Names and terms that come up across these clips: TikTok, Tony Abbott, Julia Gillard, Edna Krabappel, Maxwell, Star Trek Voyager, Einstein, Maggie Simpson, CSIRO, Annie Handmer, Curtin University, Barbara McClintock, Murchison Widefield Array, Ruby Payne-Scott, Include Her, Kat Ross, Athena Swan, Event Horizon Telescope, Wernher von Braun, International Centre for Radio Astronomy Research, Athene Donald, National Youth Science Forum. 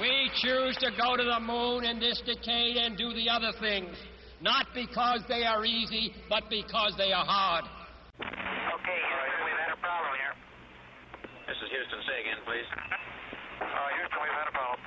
We choose to go to the moon in this decade and do the other things, not because they are easy, but because they are hard. Okay, we've had a problem here. This is Houston. Say again, please. Houston, we've had a problem.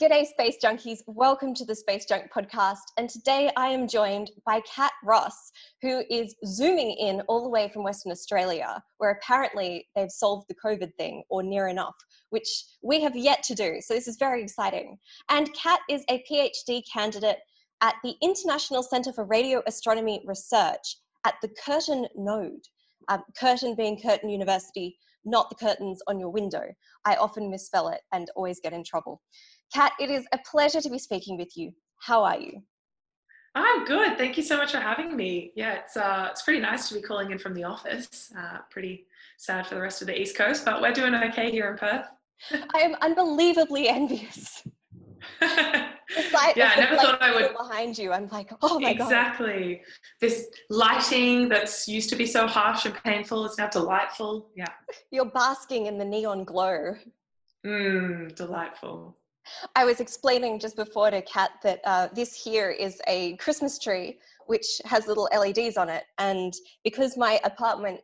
G'day, Space Junkies. Welcome to the Space Junk Podcast. And today I am joined by Kat Ross, who is zooming in all the way from Western Australia, where apparently they've solved the COVID thing, or near enough, which we have yet to do. So this is very exciting. And Kat is a PhD candidate at the International Centre for Radio Astronomy Research at the Curtin node, Curtin being Curtin University, not the curtains on your window. I often misspell it and always get in trouble. Kat, it is a pleasure to be speaking with you. How are you? I'm good. Thank you so much for having me. Yeah, it's pretty nice to be calling in from the office. Pretty sad for the rest of the East Coast, but we're doing okay here in Perth. I am unbelievably envious. Yeah, I never thought I would. Behind you, I'm like, oh my God. Exactly. This lighting that's used to be so harsh and painful is now delightful. Yeah. You're basking in the neon glow. Delightful. I was explaining just before to Kat that this here is a Christmas tree which has little LEDs on it, and because my apartment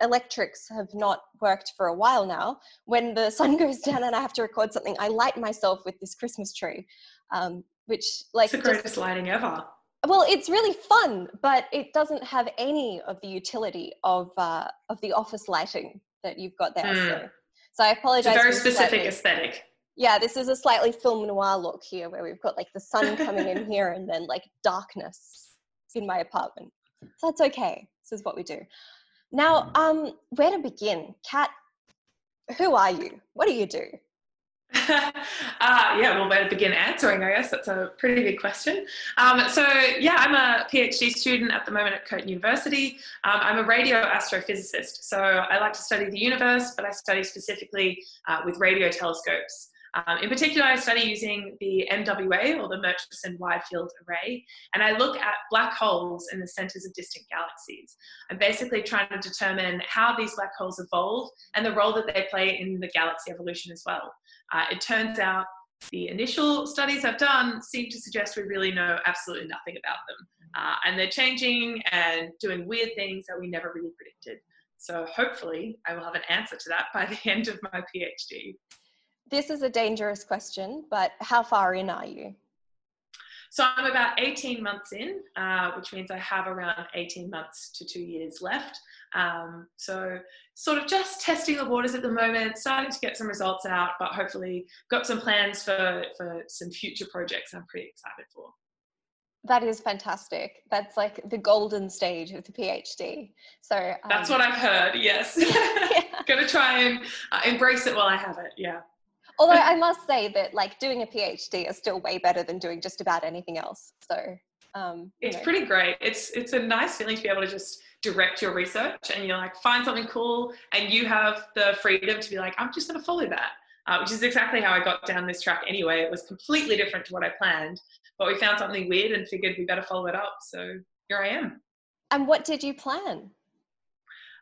electrics have not worked for a while now, when the sun goes down and I have to record something, I light myself with this Christmas tree, which like... It's the greatest lighting ever. Well, it's really fun, but it doesn't have any of the utility of the office lighting that you've got there. So I apologise. It's a very specific aesthetic. Yeah, this is a slightly film noir look here where we've got like the sun coming in here and then like darkness in my apartment. So that's okay. This is what we do. Now, where to begin? Kat, who are you? What do you do? Well, where to begin answering, I guess. That's a pretty big question. I'm a PhD student at the moment at Curtin University. I'm a radio astrophysicist. So I like to study the universe, but I study specifically with radio telescopes. In particular, I study using the MWA, or the Murchison Widefield Array, and I look at black holes in the centres of distant galaxies. I'm basically trying to determine how these black holes evolve and the role that they play in the galaxy evolution as well. It turns out the initial studies I've done seem to suggest we really know absolutely nothing about them, and they're changing and doing weird things that we never really predicted. So hopefully I will have an answer to that by the end of my PhD. This is a dangerous question, but how far in are you? So I'm about 18 months in, which means I have around 18 months to 2 years left. So sort of just testing the waters at the moment, starting to get some results out, but hopefully got some plans for some future projects I'm pretty excited for. That is fantastic. That's like the golden stage of the PhD. So that's what I've heard, yes. Yeah. Going to try and embrace it while I have it, yeah. Although I must say that like doing a PhD is still way better than doing just about anything else. So it's pretty great. It's a nice feeling to be able to just direct your research and you're like, find something cool and you have the freedom to be like, I'm just going to follow that, which is exactly how I got down this track anyway. It was completely different to what I planned, but we found something weird and figured we better follow it up. So here I am. And what did you plan?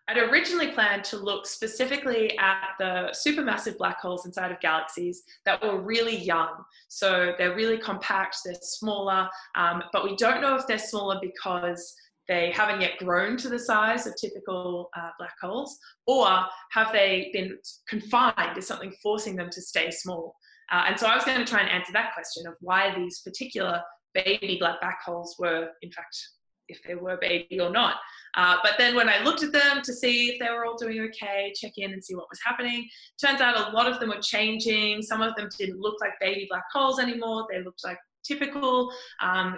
I'd originally planned to look specifically at the supermassive black holes inside of galaxies that were really young. So they're really compact, they're smaller, but we don't know if they're smaller because they haven't yet grown to the size of typical black holes, or have they been confined? Is something forcing them to stay small? And so I was going to try and answer that question of why these particular baby black holes were, in fact, if they were baby or not. But then when I looked at them to see if they were all doing okay, check in and see what was happening, turns out a lot of them were changing. Some of them didn't look like baby black holes anymore. They looked like typical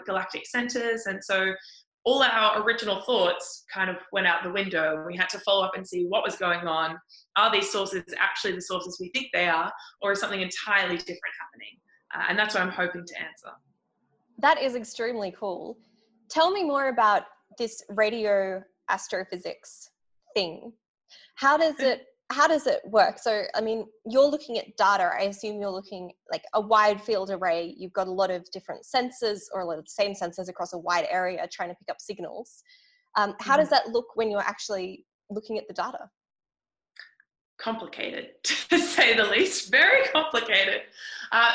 galactic centers. And so all our original thoughts kind of went out the window. We had to follow up and see what was going on. Are these sources actually the sources we think they are, or is something entirely different happening? And that's what I'm hoping to answer. That is extremely cool. Tell me more about this radio astrophysics thing. How does it work? So, I mean, you're looking at data. I assume you're looking like a wide field array. You've got a lot of different sensors, or a lot of the same sensors across a wide area trying to pick up signals. How does that look when you're actually looking at the data? Complicated, to say the least, very complicated.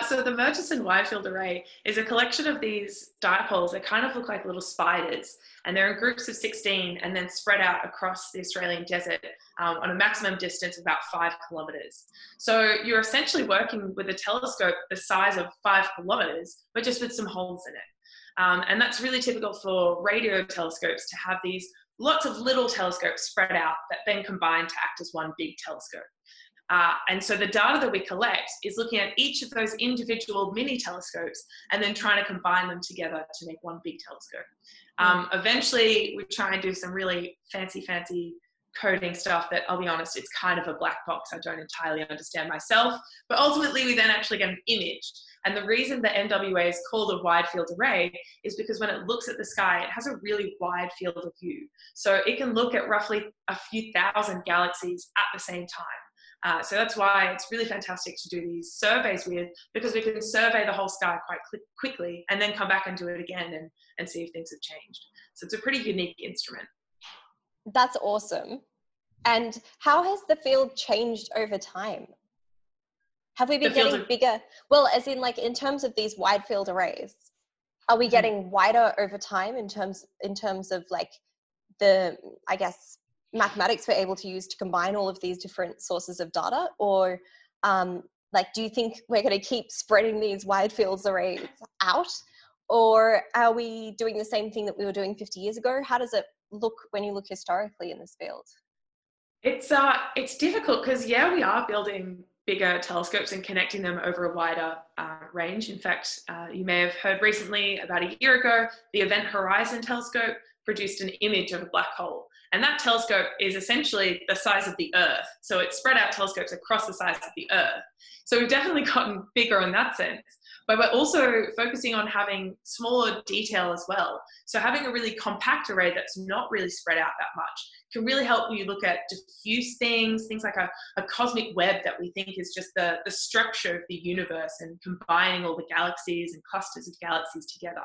So the Murchison Widefield Array is a collection of these dipoles that kind of look like little spiders, and they're in groups of 16 and then spread out across the Australian desert on a maximum distance of about 5 kilometres. So you're essentially working with a telescope the size of 5 kilometres, but just with some holes in it. And that's really typical for radio telescopes to have these lots of little telescopes spread out that then combine to act as one big telescope. And so the data that we collect is looking at each of those individual mini telescopes and then trying to combine them together to make one big telescope. Eventually, we try and do some really fancy coding stuff that, I'll be honest, it's kind of a black box. I don't entirely understand myself. But ultimately, we then actually get an image. And the reason the MWA is called a wide field array is because when it looks at the sky, it has a really wide field of view. So it can look at roughly a few thousand galaxies at the same time. So that's why it's really fantastic to do these surveys with, because we can survey the whole sky quite quickly and then come back and do it again and see if things have changed. So it's a pretty unique instrument. That's awesome. And how has the field changed over time? Have we been getting bigger? Well, as in like in terms of these wide field arrays, are we getting wider over time in terms of like the, I guess, mathematics we're able to use to combine all of these different sources of data? Or like, do you think we're going to keep spreading these wide fields arrays out? Or are we doing the same thing that we were doing 50 years ago? How does it look when you look historically in this field? It's difficult because, yeah, we are building bigger telescopes and connecting them over a wider range. In fact, you may have heard recently, about a year ago, the Event Horizon Telescope produced an image of a black hole. And that telescope is essentially the size of the Earth. So it spread out telescopes across the size of the Earth. So we've definitely gotten bigger in that sense. But we're also focusing on having smaller detail as well. So having a really compact array that's not really spread out that much can really help you look at diffuse things like a cosmic web that we think is just the structure of the universe and combining all the galaxies and clusters of galaxies together.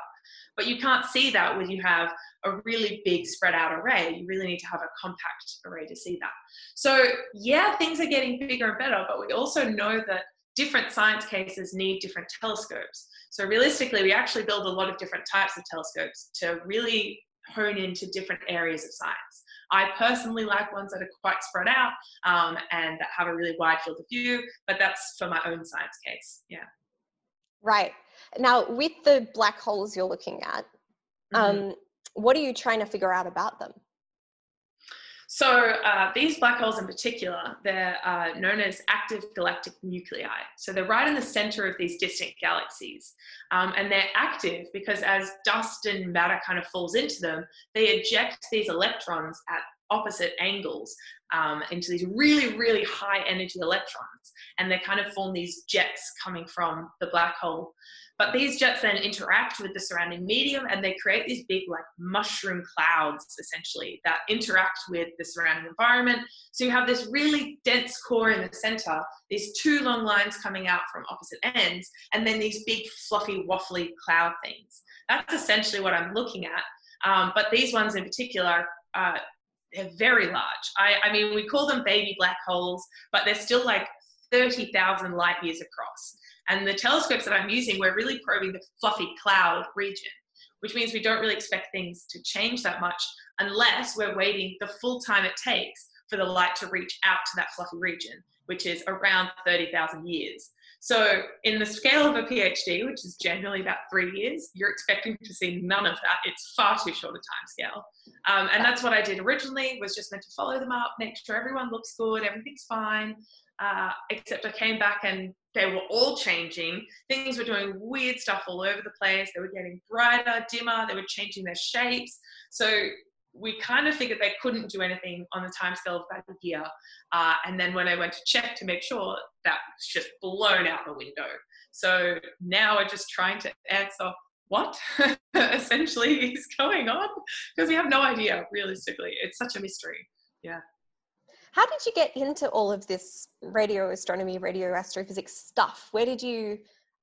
But you can't see that when you have a really big spread out array. You really need to have a compact array to see that. So yeah, things are getting bigger and better, but we also know that different science cases need different telescopes. So realistically, we actually build a lot of different types of telescopes to really hone into different areas of science. I personally like ones that are quite spread out and that have a really wide field of view, but that's for my own science case, yeah. Right. Now, with the black holes you're looking at, what are you trying to figure out about them? So these black holes in particular, they're known as active galactic nuclei. So they're right in the center of these distant galaxies. And they're active because as dust and matter kind of falls into them, they eject these electrons at opposite angles into these really high energy electrons. And they kind of form these jets coming from the black hole. But these jets then interact with the surrounding medium and they create these big like mushroom clouds essentially that interact with the surrounding environment. So you have this really dense core in the center, these two long lines coming out from opposite ends, and then these big fluffy waffly cloud things. That's essentially what I'm looking at. But these ones in particular, they're very large. I mean, we call them baby black holes, but they're still like 30,000 light years across. And the telescopes that I'm using, we're really probing the fluffy cloud region, which means we don't really expect things to change that much unless we're waiting the full time it takes for the light to reach out to that fluffy region, which is around 30,000 years. So in the scale of a PhD, which is generally about 3 years, you're expecting to see none of that. It's far too short a time scale. And that's what I did originally, was just meant to follow them up, make sure everyone looks good, everything's fine. Except I came back and they were all changing. Things were doing weird stuff all over the place. They were getting brighter, dimmer, they were changing their shapes. So we kind of figured they couldn't do anything on the timescale of about a year. And then when I went to check to make sure, that was just blown out the window. So now we're just trying to answer what essentially is going on, because we have no idea, realistically. It's such a mystery. Yeah. How did you get into all of this radio astronomy, radio astrophysics stuff? Where did you,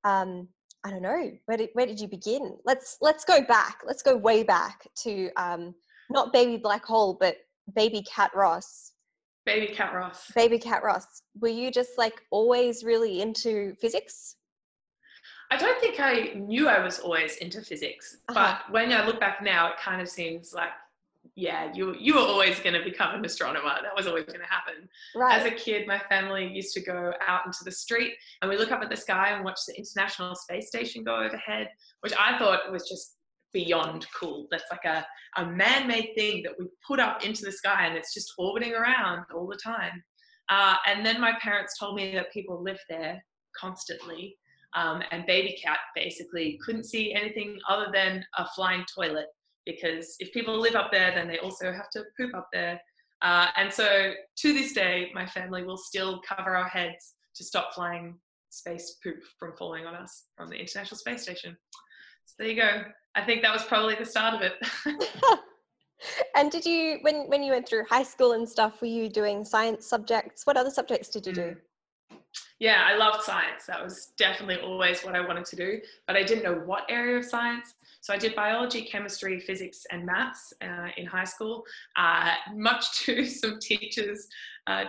I don't know, where did you begin? Let's go back. Let's go way back to not baby black hole, but baby Kat Ross. Baby Kat Ross. Baby Kat Ross. Were you just like always really into physics? I don't think I knew I was always into physics, but when I look back now, it kind of seems like, yeah, you were always going to become an astronomer. That was always going to happen. Right. As a kid, my family used to go out into the street and we look up at the sky and watch the International Space Station go overhead, which I thought was just beyond cool. That's like a man-made thing that we put up into the sky and it's just orbiting around all the time. And then my parents told me that people lived there constantly. And baby Kat basically couldn't see anything other than a flying toilet, because if people live up there, then they also have to poop up there. And so to this day, my family will still cover our heads to stop flying space poop from falling on us from the International Space Station. So there you go. I think that was probably the start of it. And did you, when you went through high school and stuff, were you doing science subjects? What other subjects did you do? Yeah, I loved science. That was definitely always what I wanted to do, but I didn't know what area of science. So I did biology, chemistry, physics, and maths in high school. Much to some teachers'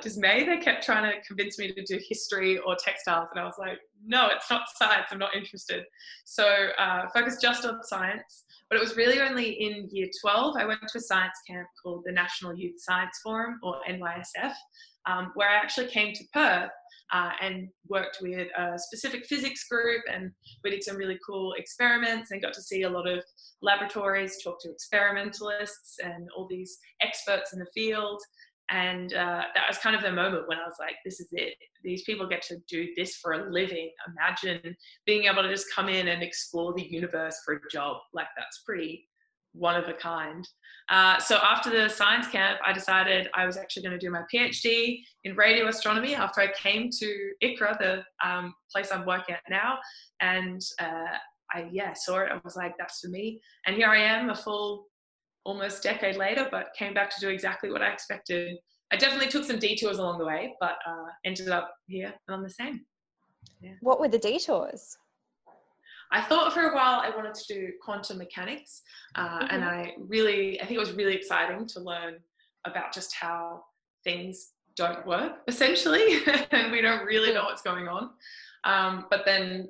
dismay, they kept trying to convince me to do history or textiles, and I was like, no, it's not science, I'm not interested. So focused just on science. But it was really only in year 12, I went to a science camp called the National Youth Science Forum, or NYSF, where I actually came to Perth and worked with a specific physics group, and we did some really cool experiments and got to see a lot of laboratories, talk to experimentalists and all these experts in the field. And that was kind of the moment when I was like, this is it. These people get to do this for a living. Imagine being able to just come in and explore the universe for a job. Like, that's pretty one of a kind. So after the science camp, I decided I was actually going to do my PhD in radio astronomy after I came to ICRA, the place I'm working at now. And I saw it. I was like, that's for me. And here I am, a full almost decade later, but came back to do exactly what I expected. I definitely took some detours along the way, but ended up here and I'm the same. Yeah. What were the detours? I thought for a while I wanted to do quantum mechanics, and I think it was really exciting to learn about just how things don't work, essentially, and we don't really know what's going on. But then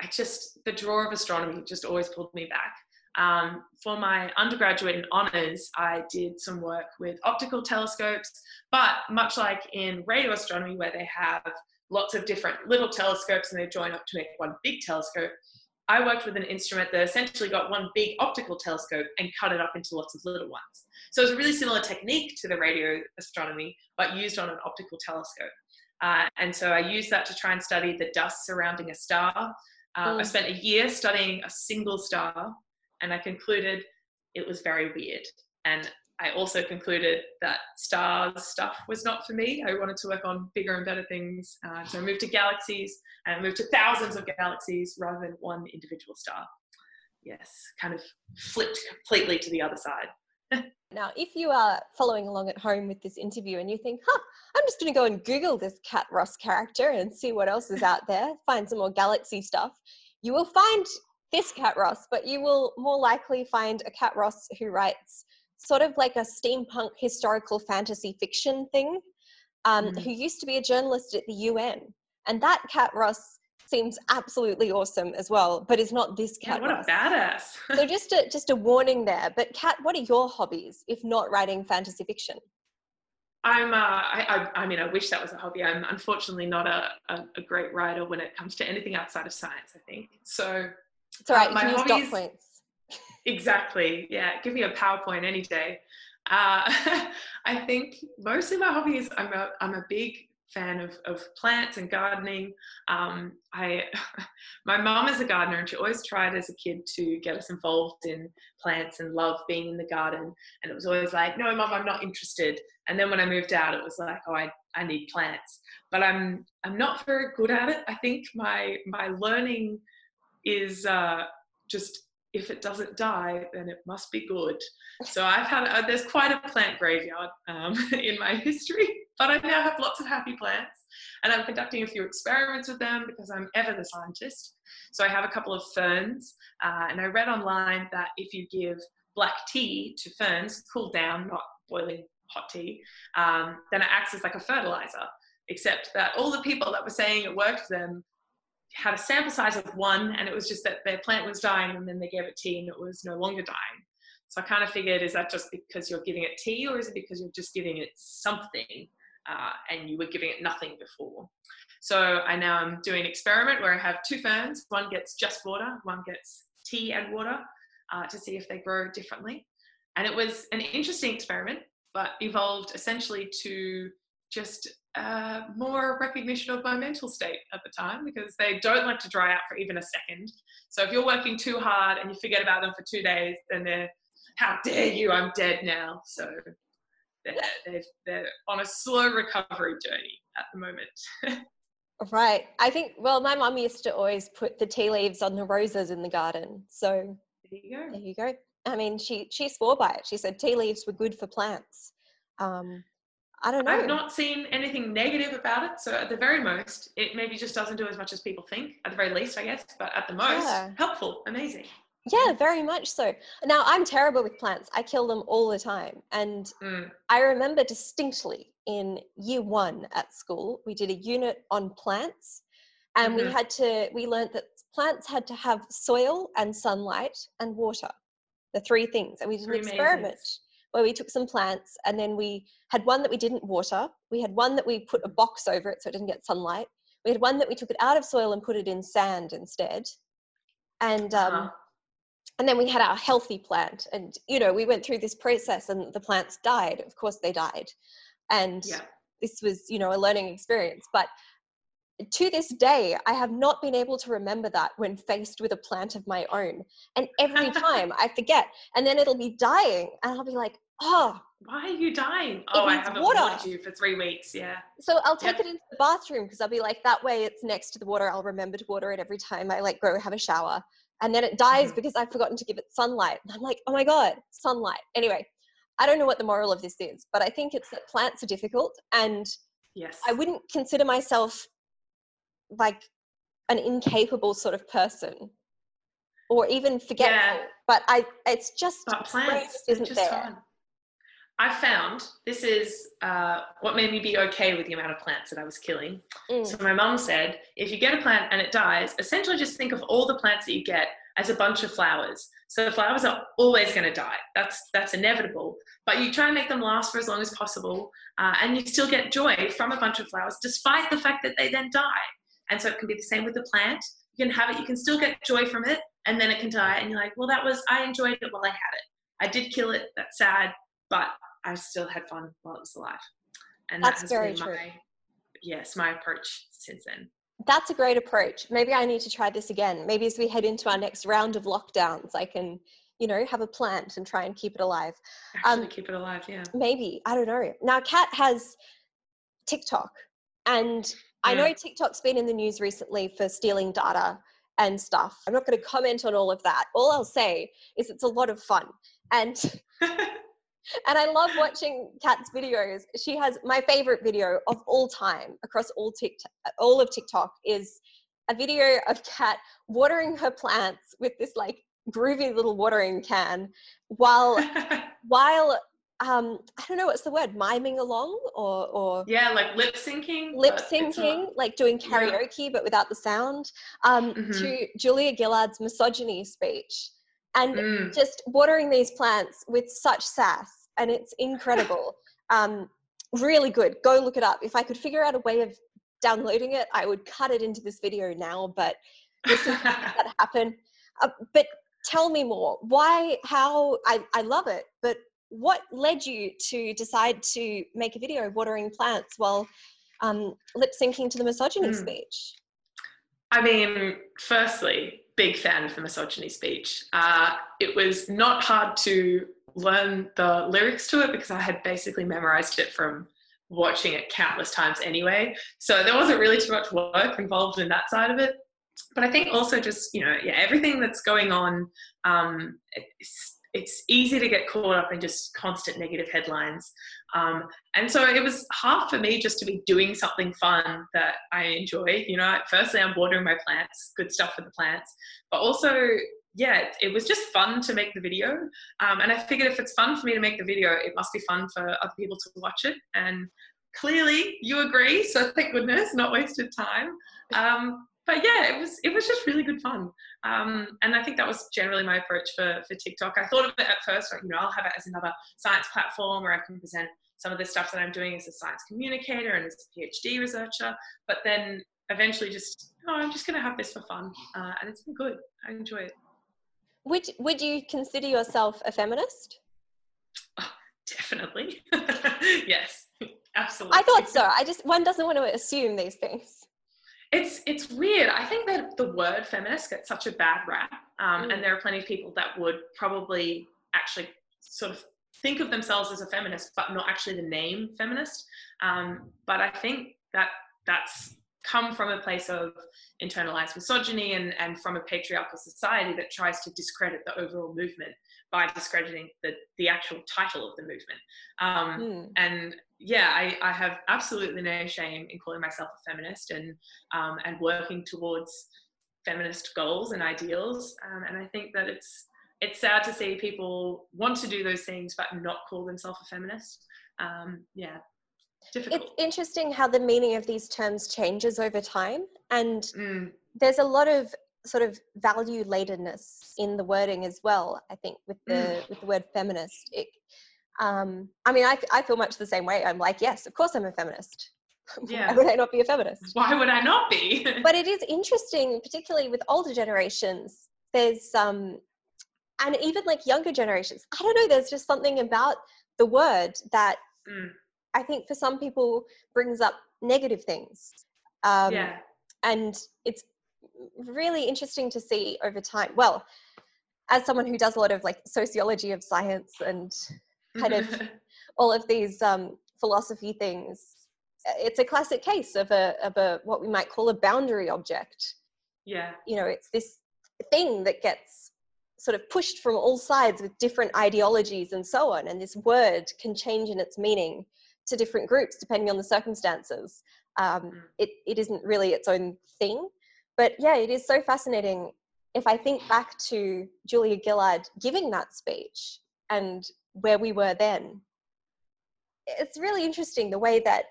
the draw of astronomy just always pulled me back. For my undergraduate in honours, I did some work with optical telescopes, but much like in radio astronomy, where they have lots of different little telescopes and they join up to make one big telescope, I worked with an instrument that essentially got one big optical telescope and cut it up into lots of little ones. So it was a really similar technique to the radio astronomy, but used on an optical telescope. And so I used that to try and study the dust surrounding a star. I spent a year studying a single star, and I concluded it was very weird. And I also concluded that stars stuff was not for me. I wanted to work on bigger and better things. So I moved to galaxies, and I moved to thousands of galaxies rather than one individual star. Yes, kind of flipped completely to the other side. Now, if you are following along at home with this interview and you think, I'm just going to go and Google this Kat Ross character and see what else is out there, find some more galaxy stuff, you will find this Kat Ross, but you will more likely find a Kat Ross who writes sort of like a steampunk historical fantasy fiction thing, who used to be a journalist at the UN. And that Kat Ross seems absolutely awesome as well, but is not this Kat Ross. What a badass. So just a warning there. But Kat, what are your hobbies, if not writing fantasy fiction? I mean, I wish that was a hobby. I'm unfortunately not a great writer when it comes to anything outside of science, I think. So it's all right. My hobbies, dot points. Exactly. Yeah. Give me a PowerPoint any day. I think mostly my hobbies, I'm a big fan of plants and gardening. My mum is a gardener, and she always tried as a kid to get us involved in plants and love being in the garden. And it was always like, no, Mum, I'm not interested. And then when I moved out, it was like, oh, I need plants. But I'm not very good at it. I think my learning is just, if it doesn't die, then it must be good. So there's quite a plant graveyard in my history, but I now have lots of happy plants, and I'm conducting a few experiments with them because I'm ever the scientist. So I have a couple of ferns, and I read online that if you give black tea to ferns, cool down, not boiling hot tea, then it acts as like a fertilizer, except that all the people that were saying it worked for them had a sample size of one, and it was just that their plant was dying, and then they gave it tea and it was no longer dying. So I kind of figured, is that just because you're giving it tea, or is it because you're just giving it something and you were giving it nothing before? So I now am doing an experiment where I have two ferns. One gets just water, one gets tea and water to see if they grow differently. And it was an interesting experiment, but evolved essentially to just more recognition of my mental state at the time, because they don't like to dry out for even a second. So if you're working too hard and you forget about them for 2 days, then they're, how dare you, I'm dead now. So they're on a slow recovery journey at the moment. Right. I think, well, my mum used to always put the tea leaves on the roses in the garden. So there you go. I mean, she swore by it. She said tea leaves were good for plants. I don't know. I've not seen anything negative about it. So at the very most, it maybe just doesn't do as much as people think. At the very least, I guess. But at the most, helpful, amazing. Yeah, very much so. Now, I'm terrible with plants. I kill them all the time. And I remember distinctly in year one at school, we did a unit on plants. And we learned that plants had to have soil and sunlight and water, the three things. And we did an experiment where we took some plants, and then we had one that we didn't water. We had one that we put a box over it so it didn't get sunlight. We had one that we took it out of soil and put it in sand instead. And and then we had our healthy plant. And, you know, we went through this process, and the plants died. Of course they died. And this was, you know, a learning experience. But to this day, I have not been able to remember that when faced with a plant of my own. And every time I forget, and then it'll be dying, and I'll be like, oh, why are you dying? Oh, I haven't watered you for 3 weeks. Yeah. So I'll take it into the bathroom, because I'll be like, that way it's next to the water. I'll remember to water it every time I like go have a shower. And then it dies because I've forgotten to give it sunlight. And I'm like, oh my God, sunlight. Anyway, I don't know what the moral of this is, but I think it's that plants are difficult. And I wouldn't consider myself like an incapable sort of person, or even forgetful, but it's just, but plants isn't just there. Fun. I found this is what made me be okay with the amount of plants that I was killing. So my mum said, if you get a plant and it dies, essentially just think of all the plants that you get as a bunch of flowers. So the flowers are always going to die. That's inevitable. But you try and make them last for as long as possible, and you still get joy from a bunch of flowers, despite the fact that they then die. And so it can be the same with the plant. You can have it, you can still get joy from it, and then it can die. And you're like, well, I enjoyed it while I had it. I did kill it, that's sad, but I still had fun while it was alive. And that's that has been my approach since then. That's a great approach. Maybe I need to try this again. Maybe as we head into our next round of lockdowns, I can, you know, have a plant and try and keep it alive. Actually keep it alive, yeah. Maybe, I don't know. Now, Kat has TikTok, and I know TikTok's been in the news recently for stealing data and stuff. I'm not going to comment on all of that. All I'll say is it's a lot of fun. And and I love watching Kat's videos. She has my favorite video of all time across all of TikTok is a video of Kat watering her plants with this like groovy little watering can while I don't know, what's the word, miming along or yeah, like lip syncing, like doing karaoke but without the sound, to Julia Gillard's misogyny speech, and just watering these plants with such sass, and it's incredible. Really good. Go look it up. If I could figure out a way of downloading it, I would cut it into this video now, but this is how that happened. But tell me more. Why, how, I love it, but what led you to decide to make a video of watering plants while lip syncing to the misogyny speech? I mean, firstly, big fan of the misogyny speech. It was not hard to learn the lyrics to it because I had basically memorized it from watching it countless times anyway. So there wasn't really too much work involved in that side of it. But I think also just, you know, yeah, everything that's going on, it's easy to get caught up in just constant negative headlines. And so it was hard for me just to be doing something fun that I enjoy. You know, firstly, I'm watering my plants, good stuff for the plants, but also, yeah, it was just fun to make the video. And I figured if it's fun for me to make the video, it must be fun for other people to watch it. And clearly you agree. So thank goodness, not wasted time. But yeah, it was just really good fun. And I think that was generally my approach for TikTok. I thought of it at first, like, you know, I'll have it as another science platform where I can present some of the stuff that I'm doing as a science communicator and as a PhD researcher. But then eventually just, oh, I'm just going to have this for fun. And it's been good. I enjoy it. Would you consider yourself a feminist? Oh, definitely. Yes, absolutely. I thought so. One doesn't want to assume these things. It's weird. I think that the word feminist gets such a bad rap. And there are plenty of people that would probably actually sort of think of themselves as a feminist, but not actually the name feminist. But I think that that's come from a place of internalized misogyny and from a patriarchal society that tries to discredit the overall movement by discrediting the actual title of the movement. And yeah, I have absolutely no shame in calling myself a feminist and working towards feminist goals and ideals. And I think that it's sad to see people want to do those things, but not call themselves a feminist. Yeah. Difficult. It's interesting how the meaning of these terms changes over time, and there's a lot of sort of value-latedness in the wording as well, I think, with the word feminist. I mean, I feel much the same way. I'm like, yes, of course I'm a feminist. Yeah. Why would I not be a feminist? Why would I not be? But it is interesting, particularly with older generations, there's and even like younger generations, I don't know, there's just something about the word that I think for some people brings up negative things. And it's really interesting to see over time. Well, as someone who does a lot of like sociology of science and kind of all of these philosophy things, it's a classic case of a what we might call a boundary object. Yeah. You know, it's this thing that gets sort of pushed from all sides with different ideologies and so on. And this word can change in its meaning to different groups depending on the circumstances. It isn't really its own thing, but yeah, it is so fascinating. If I think back to Julia Gillard giving that speech and where we were then, it's really interesting the way that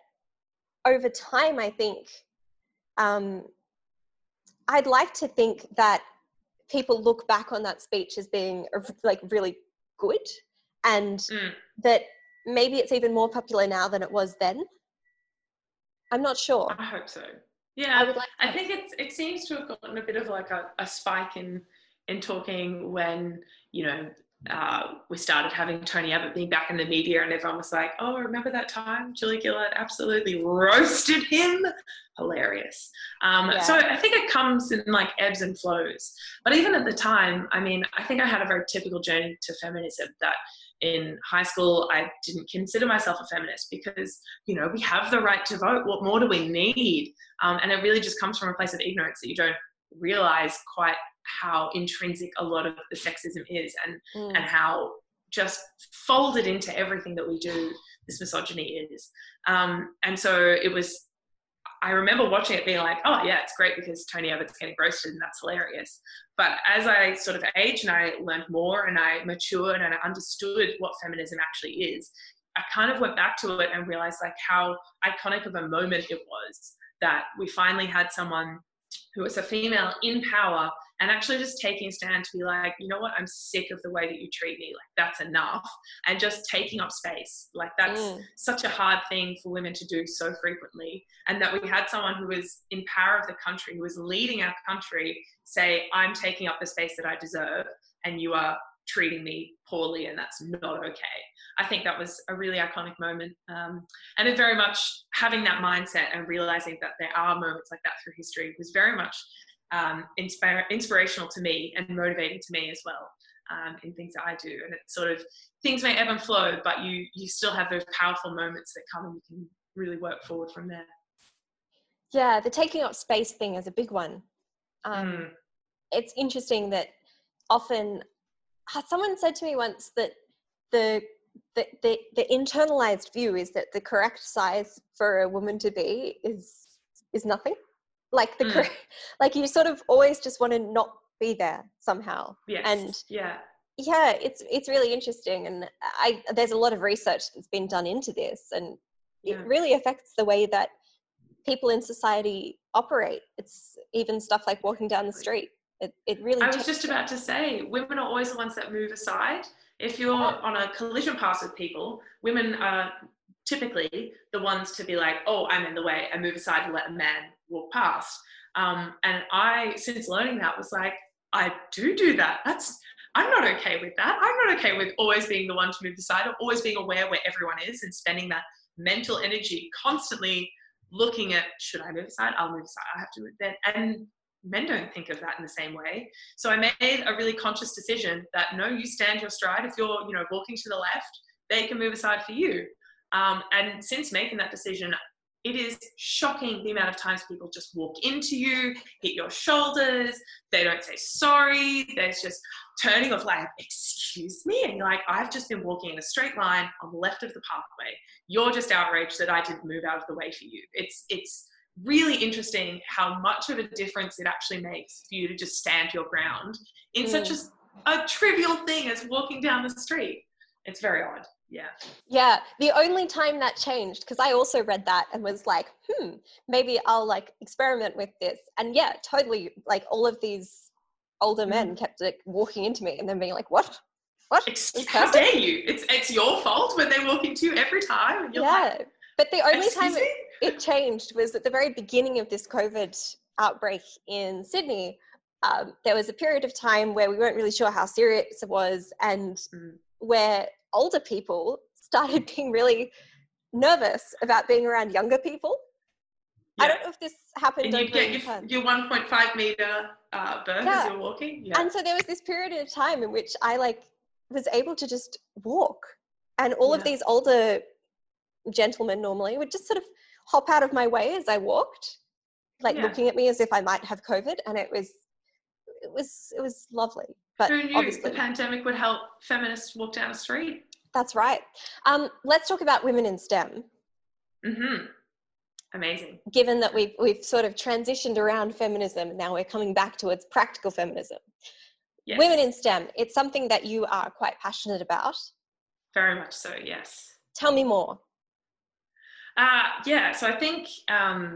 over time, I think, I'd like to think that people look back on that speech as being like really good, and that maybe it's even more popular now than it was then. I'm not sure. I hope so. Yeah, I think it seems to have gotten a bit of like a spike in talking when, you know, we started having Tony Abbott being back in the media, and everyone was like, oh, remember that time Julia Gillard absolutely roasted him? Hilarious. So I think it comes in like ebbs and flows. But even at the time, I mean, I think I had a very typical journey to feminism that in high school, I didn't consider myself a feminist because, you know, we have the right to vote. What more do we need? And it really just comes from a place of ignorance that you don't realize quite how intrinsic a lot of the sexism is and how just folded into everything that we do, this misogyny is. And so it was, I remember watching it being like, oh yeah, it's great because Tony Abbott's getting roasted and that's hilarious. But as I sort of aged and I learned more and I matured and I understood what feminism actually is, I kind of went back to it and realized like how iconic of a moment it was that we finally had someone who was a female in power and actually just taking a stand to be like, you know what, I'm sick of the way that you treat me, like that's enough, and just taking up space, like that's such a hard thing for women to do so frequently. And that we had someone who was in power of the country, who was leading our country, say, I'm taking up the space that I deserve and you are treating me poorly, and that's not okay. I think that was a really iconic moment, and it very much having that mindset and realizing that there are moments like that through history was very much inspirational to me and motivating to me as well, in things that I do. And it's sort of, things may ebb and flow, but you still have those powerful moments that come and you can really work forward from there. Yeah, the taking up space thing is a big one. It's interesting that often, someone said to me once that the internalized view is that the correct size for a woman to be is nothing. Like the correct, like you sort of always just want to not be there somehow. Yes. And yeah, it's really interesting, and there's a lot of research that's been done into this, and it really affects the way that people in society operate. It's even stuff like walking down the street. It really I was just about to say, women are always the ones that move aside. If you're on a collision path with people, women are typically the ones to be like, oh, I'm in the way, I move aside and let a man walk past. And I, since learning that, was like, I do that. I'm not okay with that. I'm not okay with always being the one to move aside, or always being aware where everyone is and spending that mental energy constantly looking at, should I move aside? I'll move aside. I have to move then. And men don't think of that in the same way. So I made a really conscious decision that no, you stand your stride. If you're, walking to the left, they can move aside for you. And since making that decision, it is shocking the amount of times people just walk into you, hit your shoulders, they don't say sorry, they're just turning off like, excuse me, and you're like, I've just been walking in a straight line on the left of the pathway. You're just outraged that I didn't move out of the way for you. It's really interesting how much of a difference it actually makes for you to just stand your ground in such a trivial thing as walking down the street. It's very odd. Yeah. The only time that changed, because I also read that and was like, maybe I'll like experiment with this. And yeah, totally. Like all of these older men kept like walking into me and then being like, what? How dare you? It's your fault when they walk into you every time. And you're like, but the only time it changed was at the very beginning of this COVID outbreak in Sydney. There was a period of time where we weren't really sure how serious it was, and where older people started being really nervous about being around younger people. Yeah. I don't know if this happened. And you get your 1.5 meter berth as you're walking. Yeah. And so there was this period of time in which I like was able to just walk, and all of these older gentlemen normally would just sort of hop out of my way as I walked, like looking at me as if I might have COVID, and it was lovely. But who knew the pandemic would help feminists walk down the street? That's right. Let's talk about women in STEM. Amazing. Given that we've sort of transitioned around feminism, now we're coming back towards practical feminism. Yes. Women in STEM, it's something that you are quite passionate about. Very much so, yes. Tell me more. So I think the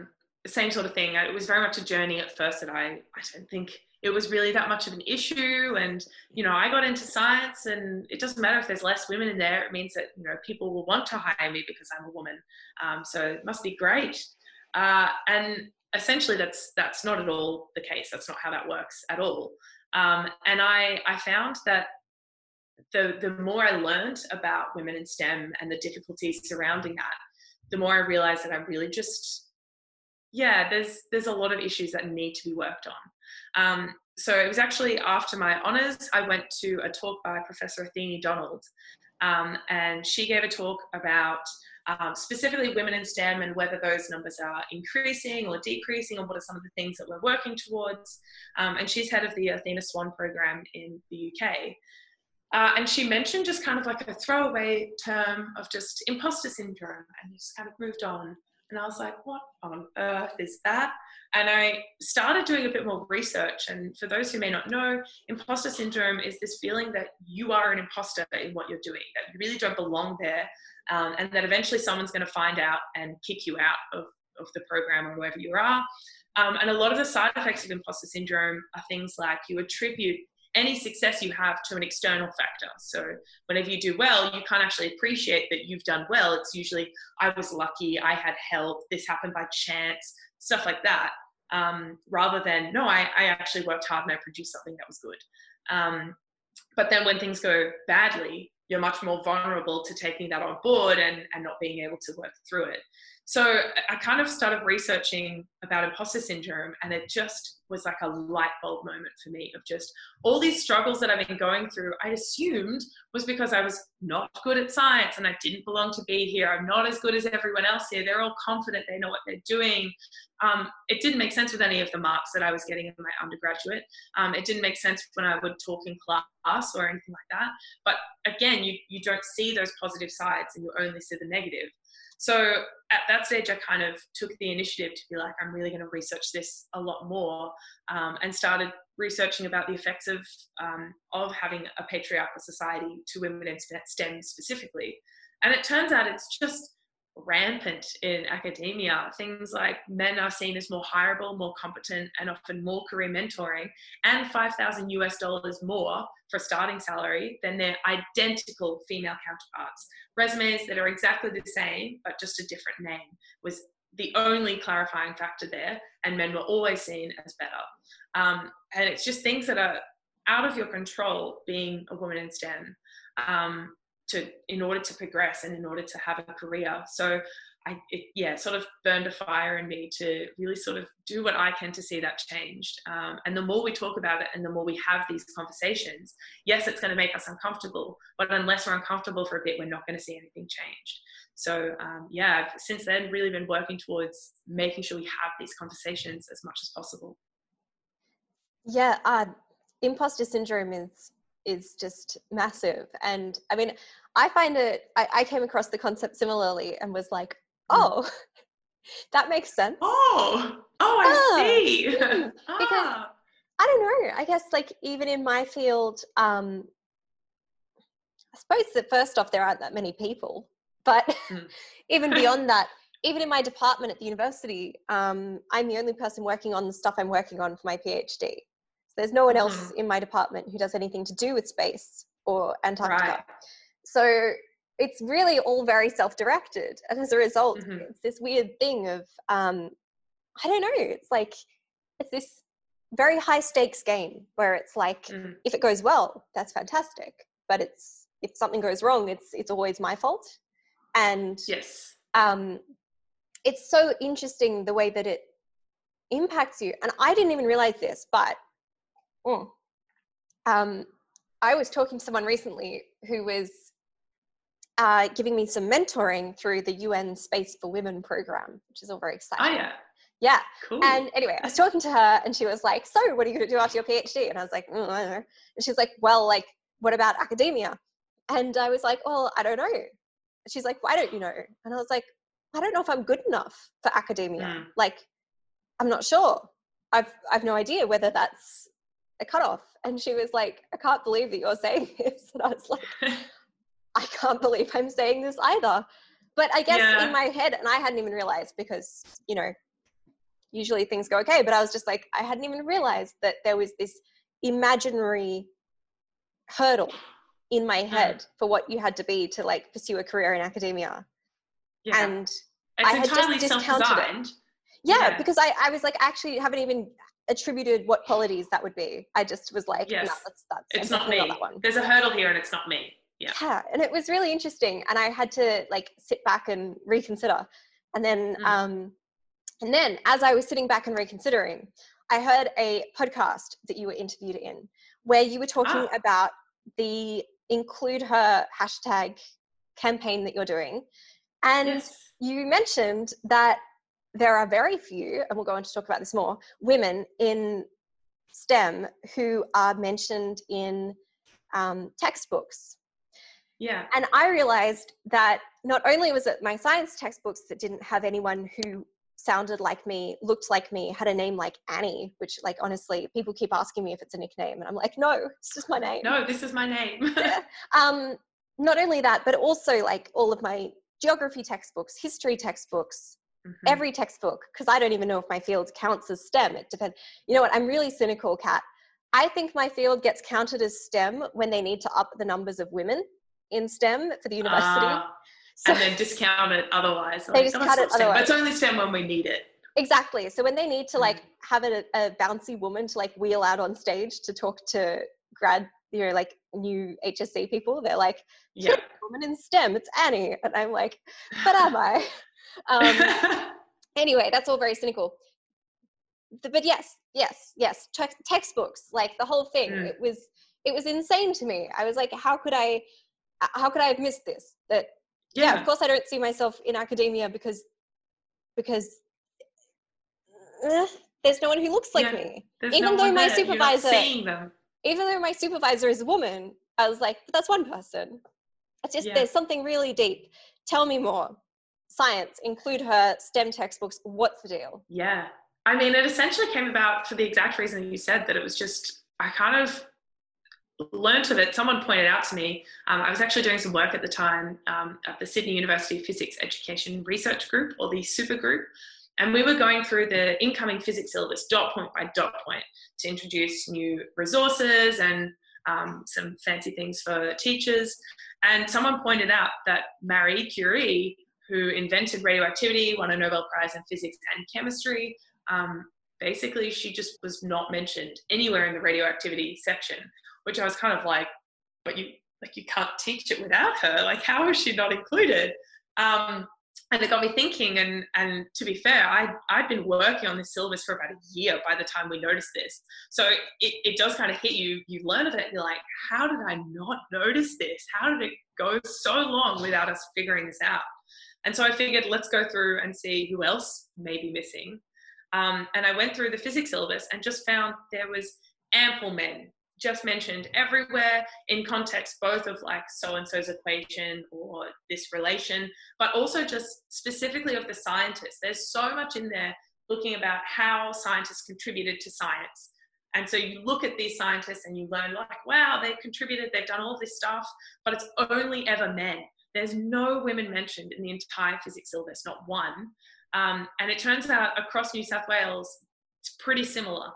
same sort of thing. It was very much a journey at first that I don't think it was really that much of an issue. And, I got into science, and it doesn't matter if there's less women in there. It means that, people will want to hire me because I'm a woman. So it must be great. And essentially that's not at all the case. That's not how that works at all. And I found that the more I learned about women in STEM and the difficulties surrounding that, the more I realized that I'm really just, there's a lot of issues that need to be worked on. So it was actually after my honours, I went to a talk by Professor Athene Donald, and she gave a talk about specifically women in STEM and whether those numbers are increasing or decreasing, and what are some of the things that we're working towards. And she's head of the Athena Swan program in the UK. And she mentioned just kind of like a throwaway term of just imposter syndrome, and just kind of moved on. And I was like, what on earth is that? And I started doing a bit more research. And for those who may not know, imposter syndrome is this feeling that you are an imposter in what you're doing, that you really don't belong there, and that eventually someone's going to find out and kick you out of the program or wherever you are. And a lot of the side effects of imposter syndrome are things like you attribute any success you have to an external factor. So whenever you do well, you can't actually appreciate that you've done well. It's usually, I was lucky, I had help, this happened by chance, stuff like that. Rather than, no, I actually worked hard and I produced something that was good. But then when things go badly, you're much more vulnerable to taking that on board and not being able to work through it. So I kind of started researching about imposter syndrome, and it just was like a light bulb moment for me of just all these struggles that I've been going through. I assumed was because I was not good at science and I didn't belong to be here. I'm not as good as everyone else here. They're all confident. They know what they're doing. It didn't make sense with any of the marks that I was getting in my undergraduate. It didn't make sense when I would talk in class or anything like that. But again, you don't see those positive sides and you only see the negative. So at that stage, I kind of took the initiative to be like, I'm really going to research this a lot more, and started researching about the effects of having a patriarchal society to women in STEM specifically. And it turns out it's just rampant in academia. Things like men are seen as more hireable, more competent, and often more career mentoring, and $5,000 more for starting salary than their identical female counterparts. Resumes that are exactly the same but just a different name was the only clarifying factor there, and men were always seen as better. And it's just things that are out of your control being a woman in STEM. In order to progress and in order to have a career. So it sort of burned a fire in me to really sort of do what I can to see that changed. And the more we talk about it and the more we have these conversations, yes, it's going to make us uncomfortable, but unless we're uncomfortable for a bit, we're not going to see anything changed. So I've since then really been working towards making sure we have these conversations as much as possible. Yeah, imposter syndrome is just massive. And I mean, I find it, I came across the concept similarly and was like, oh, that makes sense. I see. Because I don't know, I guess like even in my field, I suppose that first off, there aren't that many people, but even beyond that, even in my department at the university, I'm the only person working on the stuff I'm working on for my PhD. So there's no one else in my department who does anything to do with space or Antarctica. Right. So it's really all very self-directed. And as a result, it's this weird thing of, I don't know, it's like, it's this very high stakes game where it's like, if it goes well, that's fantastic. But if something goes wrong, it's always my fault. And it's so interesting the way that it impacts you. And I didn't even realize this, but I was talking to someone recently who was giving me some mentoring through the UN Space for Women program, which is all very exciting. Oh, yeah. Yeah. Cool. And anyway, I was talking to her and she was like, so what are you going to do after your PhD? And I was like, I don't know. And she's like, well, like, what about academia? And I was like, well, I don't know. And she's like, why don't you know? And I was like, I don't know if I'm good enough for academia. Yeah. Like, I'm not sure. I've no idea whether that's a cutoff. And she was like, I can't believe that you're saying this. And I was like, I can't believe I'm saying this either. But I guess in my head, and I hadn't even realized because, you know, usually things go okay, but I was just like, I hadn't even realized that there was this imaginary hurdle in my head for what you had to be to like pursue a career in academia. Yeah. And it's I had just discounted it. Yeah, because I was like, I actually haven't even attributed what qualities that would be. I just was like, no, that's it's not me. Not one. There's a hurdle here and it's not me. Yeah. And it was really interesting. And I had to like sit back and reconsider. And then, as I was sitting back and reconsidering, I heard a podcast that you were interviewed in where you were talking about the Include Her hashtag campaign that you're doing. And you mentioned that there are very few, and we'll go on to talk about this more, women in STEM who are mentioned in textbooks. Yeah. And I realized that not only was it my science textbooks that didn't have anyone who sounded like me, looked like me, had a name like Annie, which like, honestly, people keep asking me if it's a nickname. And I'm like, no, it's just my name. No, this is my name. Not only that, but also like all of my geography textbooks, history textbooks, Mm-hmm. Every textbook, because I don't even know if my field counts as STEM. It depends. You know what? I'm really cynical, Kat. I think my field gets counted as STEM when they need to up the numbers of women in STEM for the university. So, and then discount it otherwise. They like, discount it otherwise. But it's only STEM when we need it. Exactly. So when they need to like have a bouncy woman to like wheel out on stage to talk to grad, you know, like new HSC people, they're like, yeah, woman in STEM, it's Annie. And I'm like, but am I? Anyway, that's all very cynical, but yes, textbooks, like the whole thing, it was insane to me. I was like, how could I have missed this? That yeah, of course I don't see myself in academia because there's no one who looks like me, even though my supervisor is a woman. I was like, but that's one person. It's just there's something really deep. Tell me more. Science, Include Her, STEM textbooks, what's the deal? Yeah. I mean, it essentially came about for the exact reason you said, that it was just, I kind of learnt of it. Someone pointed out to me, I was actually doing some work at the time at the Sydney University Physics Education Research Group, or the Super Group, and we were going through the incoming physics syllabus dot point by dot point to introduce new resources and some fancy things for teachers. And someone pointed out that Marie Curie, who invented radioactivity, won a Nobel Prize in physics and chemistry. Basically, she just was not mentioned anywhere in the radioactivity section, which I was kind of like, but you can't teach it without her. Like, how is she not included? And it got me thinking, and to be fair, I'd been working on this syllabus for about a year by the time we noticed this. So it does kind of hit you. You learn of it and you're like, how did I not notice this? How did it go so long without us figuring this out? And so I figured, let's go through and see who else may be missing. And I went through the physics syllabus and just found there was ample men just mentioned everywhere in context, both of like so-and-so's equation or this relation, but also just specifically of the scientists. There's so much in there looking about how scientists contributed to science. And so you look at these scientists and you learn like, wow, they've contributed, they've done all this stuff, but it's only ever men. There's no women mentioned in the entire physics syllabus, not one. And it turns out across New South Wales, it's pretty similar.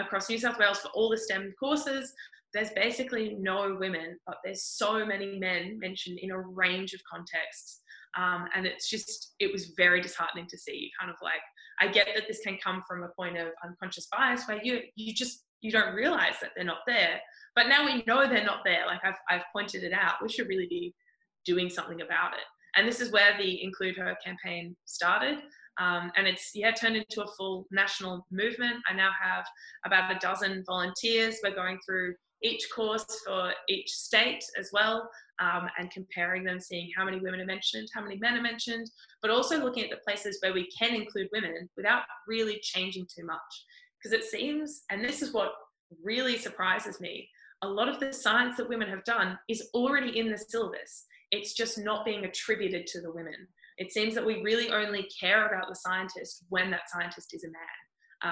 Across New South Wales, for all the STEM courses, there's basically no women, but there's so many men mentioned in a range of contexts. And it was very disheartening to see. You kind of like, I get that this can come from a point of unconscious bias where you don't realize that they're not there. But now we know they're not there. Like I've pointed it out. We should really be doing something about it. And this is where the Include Her campaign started. And it's turned into a full national movement. I now have about 12 volunteers. We're going through each course for each state as well, and comparing them, seeing how many women are mentioned, how many men are mentioned, but also looking at the places where we can include women without really changing too much. Because it seems, and this is what really surprises me, a lot of the science that women have done is already in the syllabus. It's just not being attributed to the women. It seems that we really only care about the scientist when that scientist is a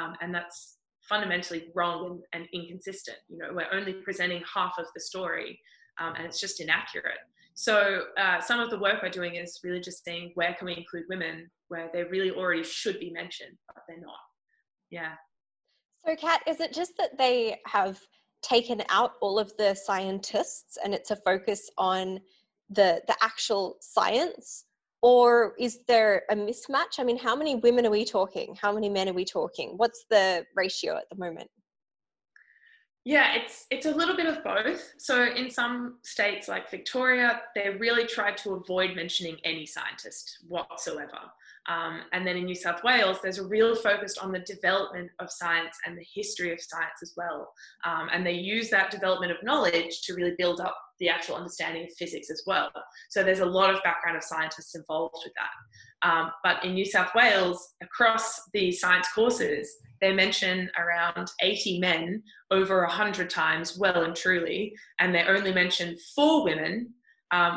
man. And that's fundamentally wrong and inconsistent. You know, we're only presenting half of the story, and it's just inaccurate. So some of the work we're doing is really just seeing where can we include women where they really already should be mentioned, but they're not. Yeah. So Kat, is it just that they have taken out all of the scientists and it's a focus on the actual science, or is there a mismatch? I mean, how many women are we talking? How many men are we talking? What's the ratio at the moment? Yeah, it's a little bit of both. So in some states like Victoria, they really tried to avoid mentioning any scientist whatsoever. And then in New South Wales, there's a real focus on the development of science and the history of science as well. And they use that development of knowledge to really build up the actual understanding of physics as well. So there's a lot of background of scientists involved with that. But in New South Wales, across the science courses, they mention around 80 men over 100 times, well and truly. And they only mention 4 women,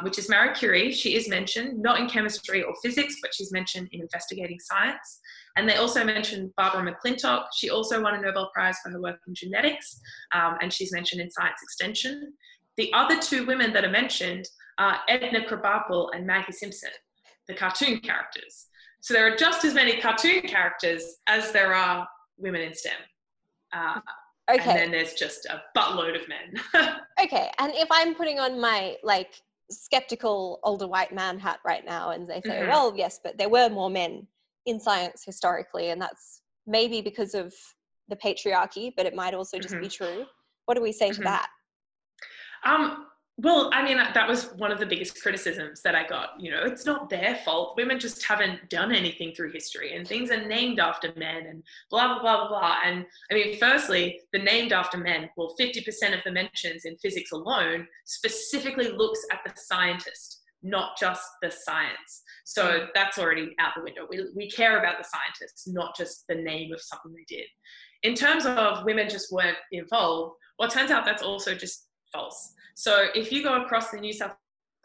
which is Marie Curie. She is mentioned, not in chemistry or physics, but she's mentioned in investigating science. And they also mentioned Barbara McClintock. She also won a Nobel Prize for her work in genetics, and she's mentioned in science extension. The other 2 women that are mentioned are Edna Krabappel and Maggie Simpson, the cartoon characters. So there are just as many cartoon characters as there are women in STEM. Okay. And then there's just a buttload of men. Okay. And if I'm putting on my, like, skeptical older white man hat right now and they say, well, yes, but there were more men in science historically, and that's maybe because of the patriarchy, but it might also just be true. What do we say to that? Well, I mean, that was one of the biggest criticisms that I got. You know, it's not their fault. Women just haven't done anything through history, and things are named after men and blah, blah, blah, blah, blah. And I mean, firstly, the named after men, well, 50% of the mentions in physics alone specifically looks at the scientist, not just the science. So that's already out the window. We care about the scientists, not just the name of something they did. In terms of women just weren't involved, well, it turns out that's also just false. So if you go across the New South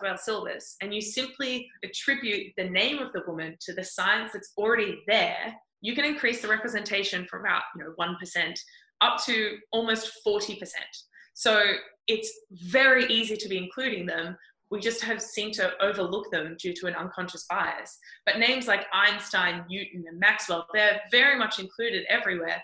Wales syllabus and you simply attribute the name of the woman to the science that's already there, you can increase the representation from about 1% up to almost 40%. So it's very easy to be including them. We just have seemed to overlook them due to an unconscious bias. But names like Einstein, Newton, and Maxwell, they're very much included everywhere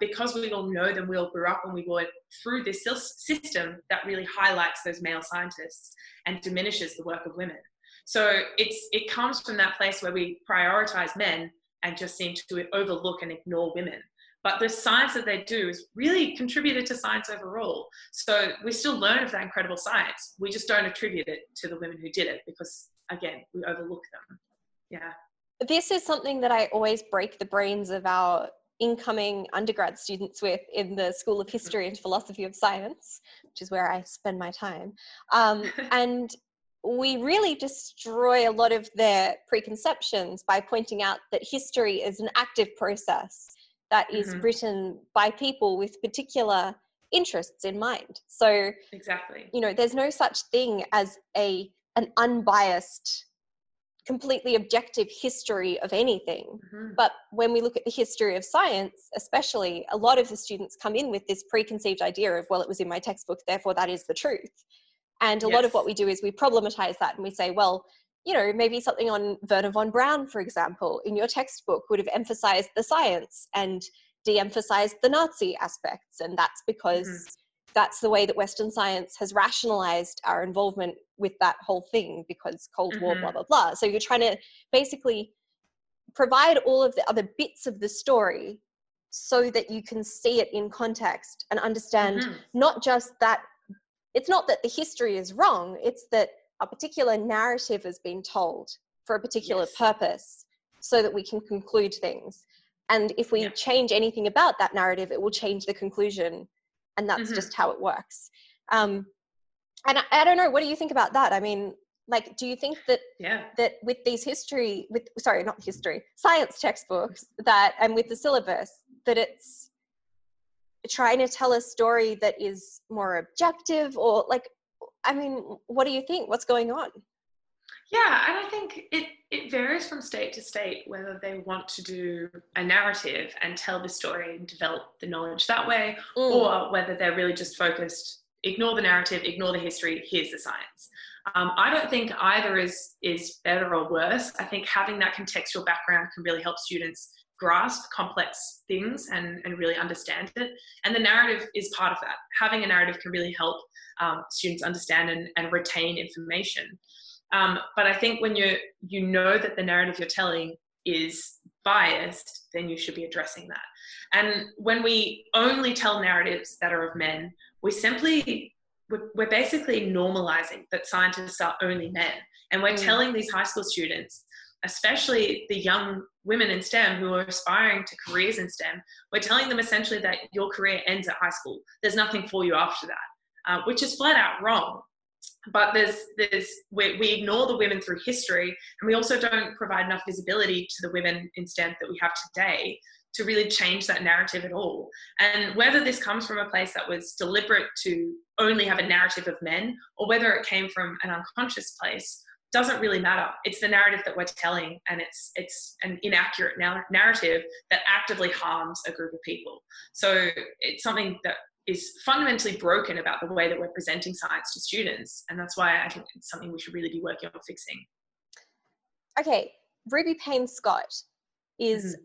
because we all know them, we all grew up and we were through this system that really highlights those male scientists and diminishes the work of women. So it comes from that place where we prioritize men and just seem to overlook and ignore women. But the science that they do is really contributed to science overall. So we still learn of that incredible science. We just don't attribute it to the women who did it because, again, we overlook them. Yeah. This is something that I always break the brains of our incoming undergrad students with in the School of History and Philosophy of Science, which is where I spend my time. And we really destroy a lot of their preconceptions by pointing out that history is an active process that is written by people with particular interests in mind. So, exactly, there's no such thing as an unbiased, completely objective history of anything. But when we look at the history of science, especially, a lot of the students come in with this preconceived idea of, well, it was in my textbook, therefore that is the truth. And a lot of what we do is we problematize that and we say, well, maybe something on Wernher von Braun, for example, in your textbook would have emphasized the science and de-emphasized the Nazi aspects. And that's because that's the way that Western science has rationalized our involvement with that whole thing, because Cold War, blah, blah, blah. So you're trying to basically provide all of the other bits of the story so that you can see it in context and understand not just that, it's not that the history is wrong, it's that a particular narrative has been told for a particular purpose so that we can conclude things. And if we change anything about that narrative, it will change the conclusion. And that's just how it works. And I don't know, what do you think about that? I mean, like, do you think that that with these science textbooks that, and with the syllabus, that it's trying to tell a story that is more objective, or like, I mean, what do you think? What's going on? Yeah, and I think it varies from state to state whether they want to do a narrative and tell the story and develop the knowledge that way, or whether they're really just focused, ignore the narrative, ignore the history, here's the science. I don't think either is better or worse. I think having that contextual background can really help students grasp complex things and really understand it. And the narrative is part of that. Having a narrative can really help students understand and retain information. But I think when you know that the narrative you're telling is biased, then you should be addressing that. And when we only tell narratives that are of men, we're basically normalizing that scientists are only men. And we're telling these high school students, especially the young women in STEM who are aspiring to careers in STEM, we're telling them essentially that your career ends at high school. There's nothing for you after that, which is flat out wrong. But we ignore the women through history, and we also don't provide enough visibility to the women in STEM that we have today to really change that narrative at all. And whether this comes from a place that was deliberate to only have a narrative of men, or whether it came from an unconscious place, doesn't really matter. It's the narrative that we're telling, and it's an inaccurate narrative that actively harms a group of people. So it's something that is fundamentally broken about the way that we're presenting science to students, and that's why I think it's something we should really be working on fixing. Okay, Ruby Payne-Scott is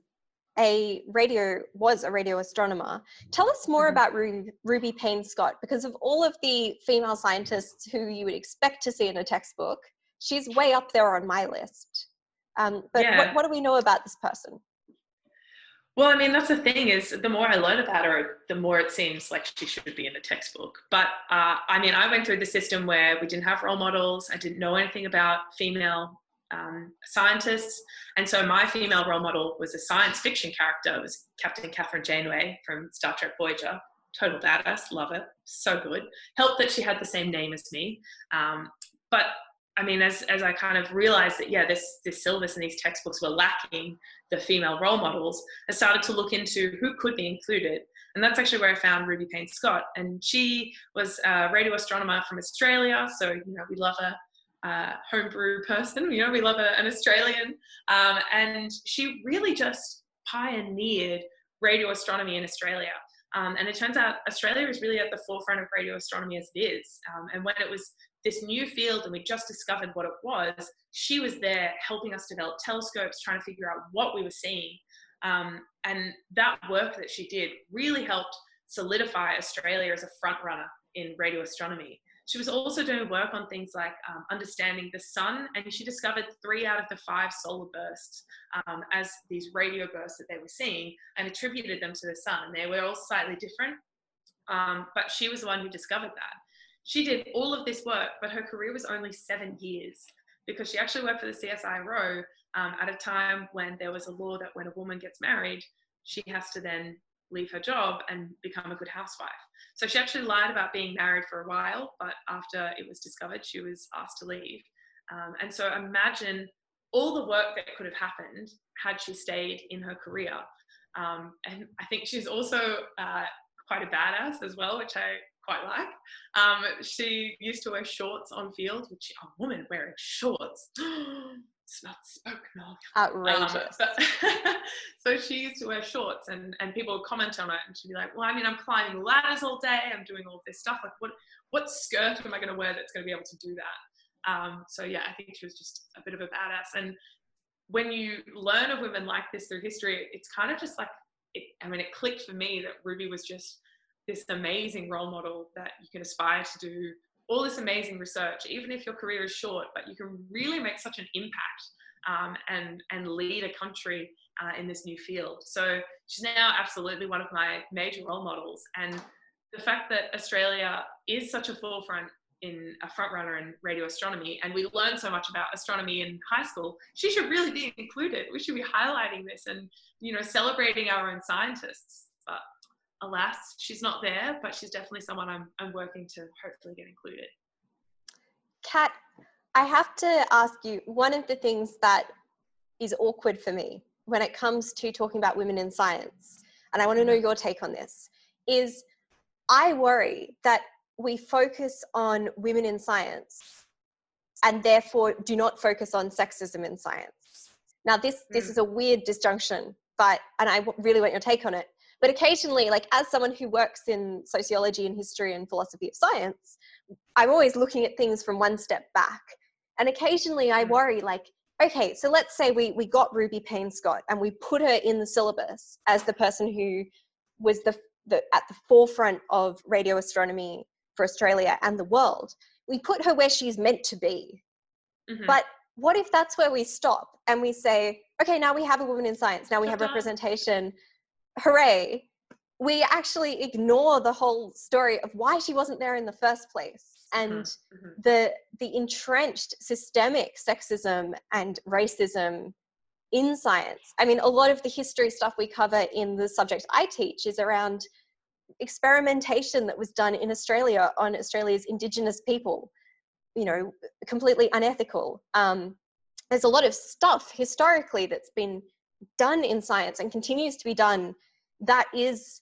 was a radio astronomer. Tell us more about Ruby Payne-Scott, because of all of the female scientists who you would expect to see in a textbook, she's way up there on my list. What do we know about this person? Well, I mean, that's the thing is, the more I learn about her, the more it seems like she should be in a textbook. But I mean, I went through the system where we didn't have role models. I didn't know anything about female scientists. And so my female role model was a science fiction character. It was Captain Kathryn Janeway from Star Trek Voyager. Total badass. Love it. So good. Helped that she had the same name as me. But I mean, as I kind of realized that, this syllabus and these textbooks were lacking the female role models, I started to look into who could be included. And that's actually where I found Ruby Payne-Scott. And she was a radio astronomer from Australia. So, we love a homebrew person. We love an Australian. And she really just pioneered radio astronomy in Australia. And it turns out Australia was really at the forefront of radio astronomy as it is. And when it was this new field and we just discovered what it was, she was there helping us develop telescopes, trying to figure out what we were seeing. And that work that she did really helped solidify Australia as a front runner in radio astronomy. She was also doing work on things like understanding the sun, and she discovered 3 out of the 5 solar bursts as these radio bursts that they were seeing and attributed them to the sun. And they were all slightly different, but she was the one who discovered that. She did all of this work, but her career was only 7 years because she actually worked for the CSIRO at a time when there was a law that when a woman gets married, she has to then leave her job and become a good housewife. So she actually lied about being married for a while, but after it was discovered, she was asked to leave. And so imagine all the work that could have happened had she stayed in her career. And I think she's also quite a badass as well, which I quite like. She used to wear shorts on field, which a woman wearing shorts, it's not spoken of. Outrageous. So she used to wear shorts and people would comment on it and she'd be like, well, I mean, I'm climbing ladders all day, I'm doing all this stuff, like what skirt am I going to wear that's going to be able to do that? I think she was just a bit of a badass. And when you learn of women like this through history, it's kind of just like, it clicked for me that Ruby was just this amazing role model that you can aspire to do all this amazing research, even if your career is short, but you can really make such an impact and lead a country in this new field. So she's now absolutely one of my major role models. And the fact that Australia is such a forefront in a front runner in radio astronomy, and we learn so much about astronomy in high school, she should really be included. We should be highlighting this and, celebrating our own scientists. But alas, she's not there, but she's definitely someone I'm working to hopefully get included. Kat, I have to ask you, one of the things that is awkward for me when it comes to talking about women in science, and I want to know your take on this, is I worry that we focus on women in science and therefore do not focus on sexism in science. Now, this is a weird disjunction, and I really want your take on it. But occasionally, like as someone who works in sociology and history and philosophy of science, I'm always looking at things from one step back. And occasionally I worry like, okay, so let's say we got Ruby Payne-Scott and we put her in the syllabus as the person who was the at the forefront of radio astronomy for Australia and the world. We put her where she's meant to be. Mm-hmm. But what if that's where we stop and we say, okay, now we have a woman in science, now we have representation. Hooray, we actually ignore the whole story of why she wasn't there in the first place and the entrenched systemic sexism and racism in science. I mean, a lot of the history stuff we cover in the subject I teach is around experimentation that was done in Australia on Australia's Indigenous people, completely unethical. There's a lot of stuff historically that's been done in science and continues to be done that is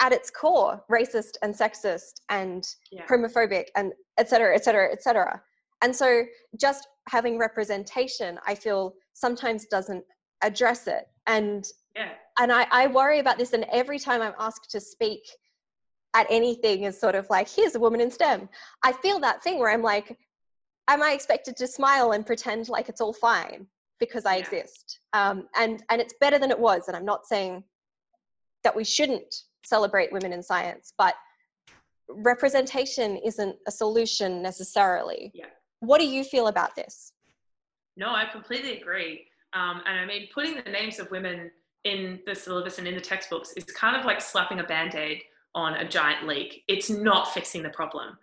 at its core racist and sexist and homophobic and et cetera, et cetera, et cetera. And so just having representation, I feel sometimes doesn't address it. And I worry about this, and every time I'm asked to speak at anything is sort of like, here's a woman in STEM. I feel that thing where I'm like, am I expected to smile and pretend like it's all fine? because I exist. And it's better than it was. And I'm not saying that we shouldn't celebrate women in science, but representation isn't a solution necessarily. Yeah. What do you feel about this? No, I completely agree. And I mean, putting the names of women in the syllabus and in the textbooks is kind of like slapping a Band-Aid on a giant leak. It's not fixing the problem.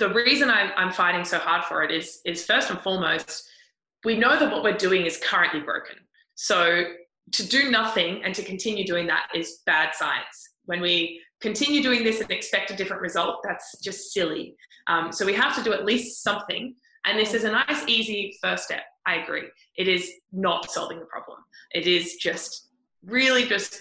The reason I'm fighting so hard for it is first and foremost, we know that what we're doing is currently broken. So to do nothing and to continue doing that is bad science. When we continue doing this and expect a different result, that's just silly. So we have to do at least something. And this is a nice, easy first step. I agree. It is not solving the problem. It is just really just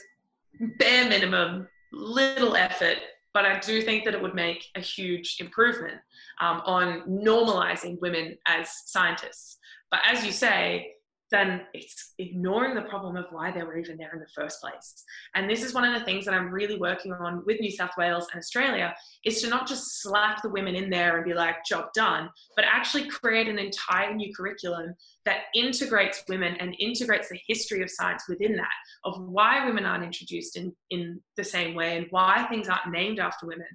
bare minimum, little effort. But I do think that it would make a huge improvement on normalizing women as scientists. But as you say, then it's ignoring the problem of why they were even there in the first place. And this is one of the things that I'm really working on with New South Wales and Australia, is to not just slap the women in there and be like, job done, but actually create an entire new curriculum that integrates women and integrates the history of science within that, of why women aren't introduced in the same way and why things aren't named after women.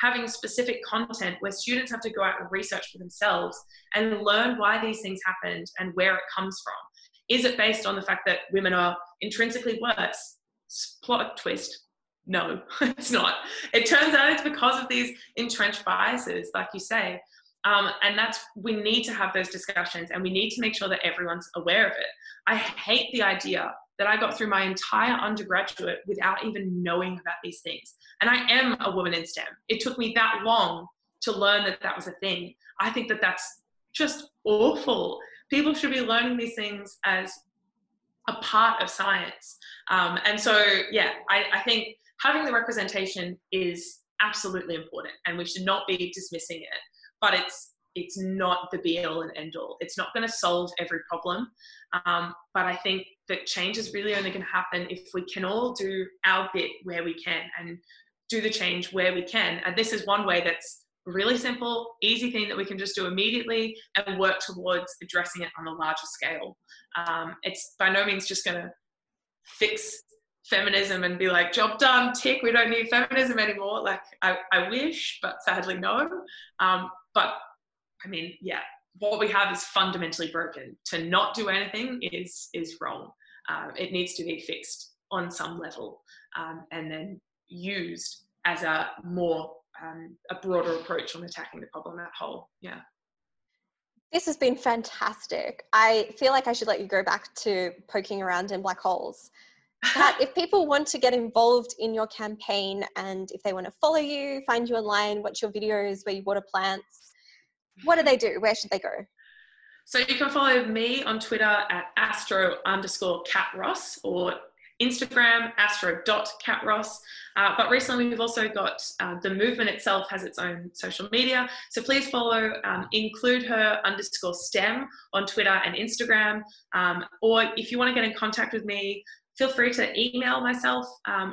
Having specific content where students have to go out and research for themselves and learn why these things happened and where it comes from. Is it based on the fact that women are intrinsically worse? Plot twist. No, it's not. It turns out it's because of these entrenched biases, like you say. And we need to have those discussions, and we need to make sure that everyone's aware of it. I hate the idea that I got through my entire undergraduate without even knowing about these things. And I am a woman in STEM. It took me that long to learn that that was a thing. I think that that's just awful. People should be learning these things as a part of science. And so, yeah, I think having the representation is absolutely important, and we should not be dismissing it. But it's not the be-all and end-all. It's not going to solve every problem. But I think that change is really only going to happen if we can all do our bit where we can and do the change where we can. And this is one way that's really simple, easy thing that we can just do immediately and work towards addressing it on a larger scale. It's by no means just going to fix feminism and be like, job done, tick, we don't need feminism anymore. Like, I wish, but sadly no. But I mean, yeah, what we have is fundamentally broken. To not do anything is wrong. It needs to be fixed on some level, and then used as a more a broader approach on attacking the problem at whole. Yeah. This has been fantastic. I feel like I should let you go back to poking around in black holes. Kat, if people want to get involved in your campaign and if they want to follow you, find you online, watch your videos where you water plants, what do? Where should they go? So you can follow me on Twitter at @astro_Kat Ross or Instagram, astro.catross. But recently we've also got the movement itself has its own social media. So please follow includeher_STEM on Twitter and Instagram. Or if you want to get in contact with me, feel free to email myself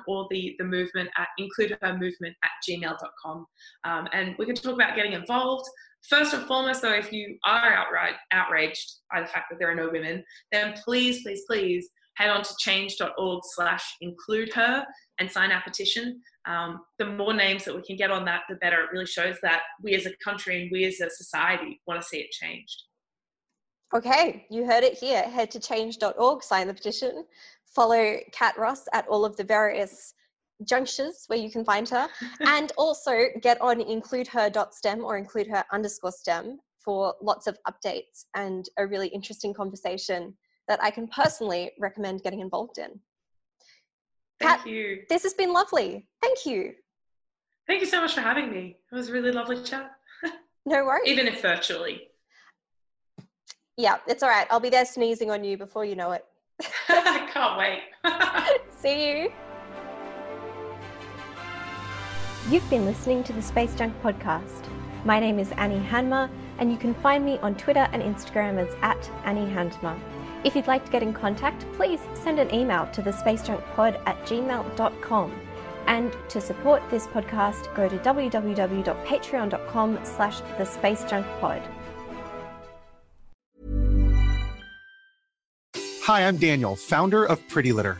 or the movement at includehermovement@gmail.com. And we can talk about getting involved. First and foremost, though, if you are outraged by the fact that there are no women, then please, please, please head on to change.org/includeher and sign our petition. The more names that we can get on that, the better. It really shows that we as a country and we as a society want to see it changed. Okay, you heard it here. Head to change.org, sign the petition, follow Kat Ross at all of the various junctures where you can find her, and also get on includeher.stem or includeher_STEM for lots of updates and a really interesting conversation that I can personally recommend getting involved in. Thank you. This has been lovely. Thank you. Thank you so much for having me. It was a really lovely chat. No worries. Even if virtually. Yeah, it's all right. I'll be there sneezing on you before you know it. I can't wait. See you. You've been listening to the Space Junk Podcast. My name is Annie Handmer, and you can find me on Twitter and Instagram as @AnnieHandmer. If you'd like to get in contact, please send an email to thespacejunkpod@gmail.com. And to support this podcast, go to www.patreon.com/thespacejunkpod. Hi, I'm Daniel, founder of Pretty Litter.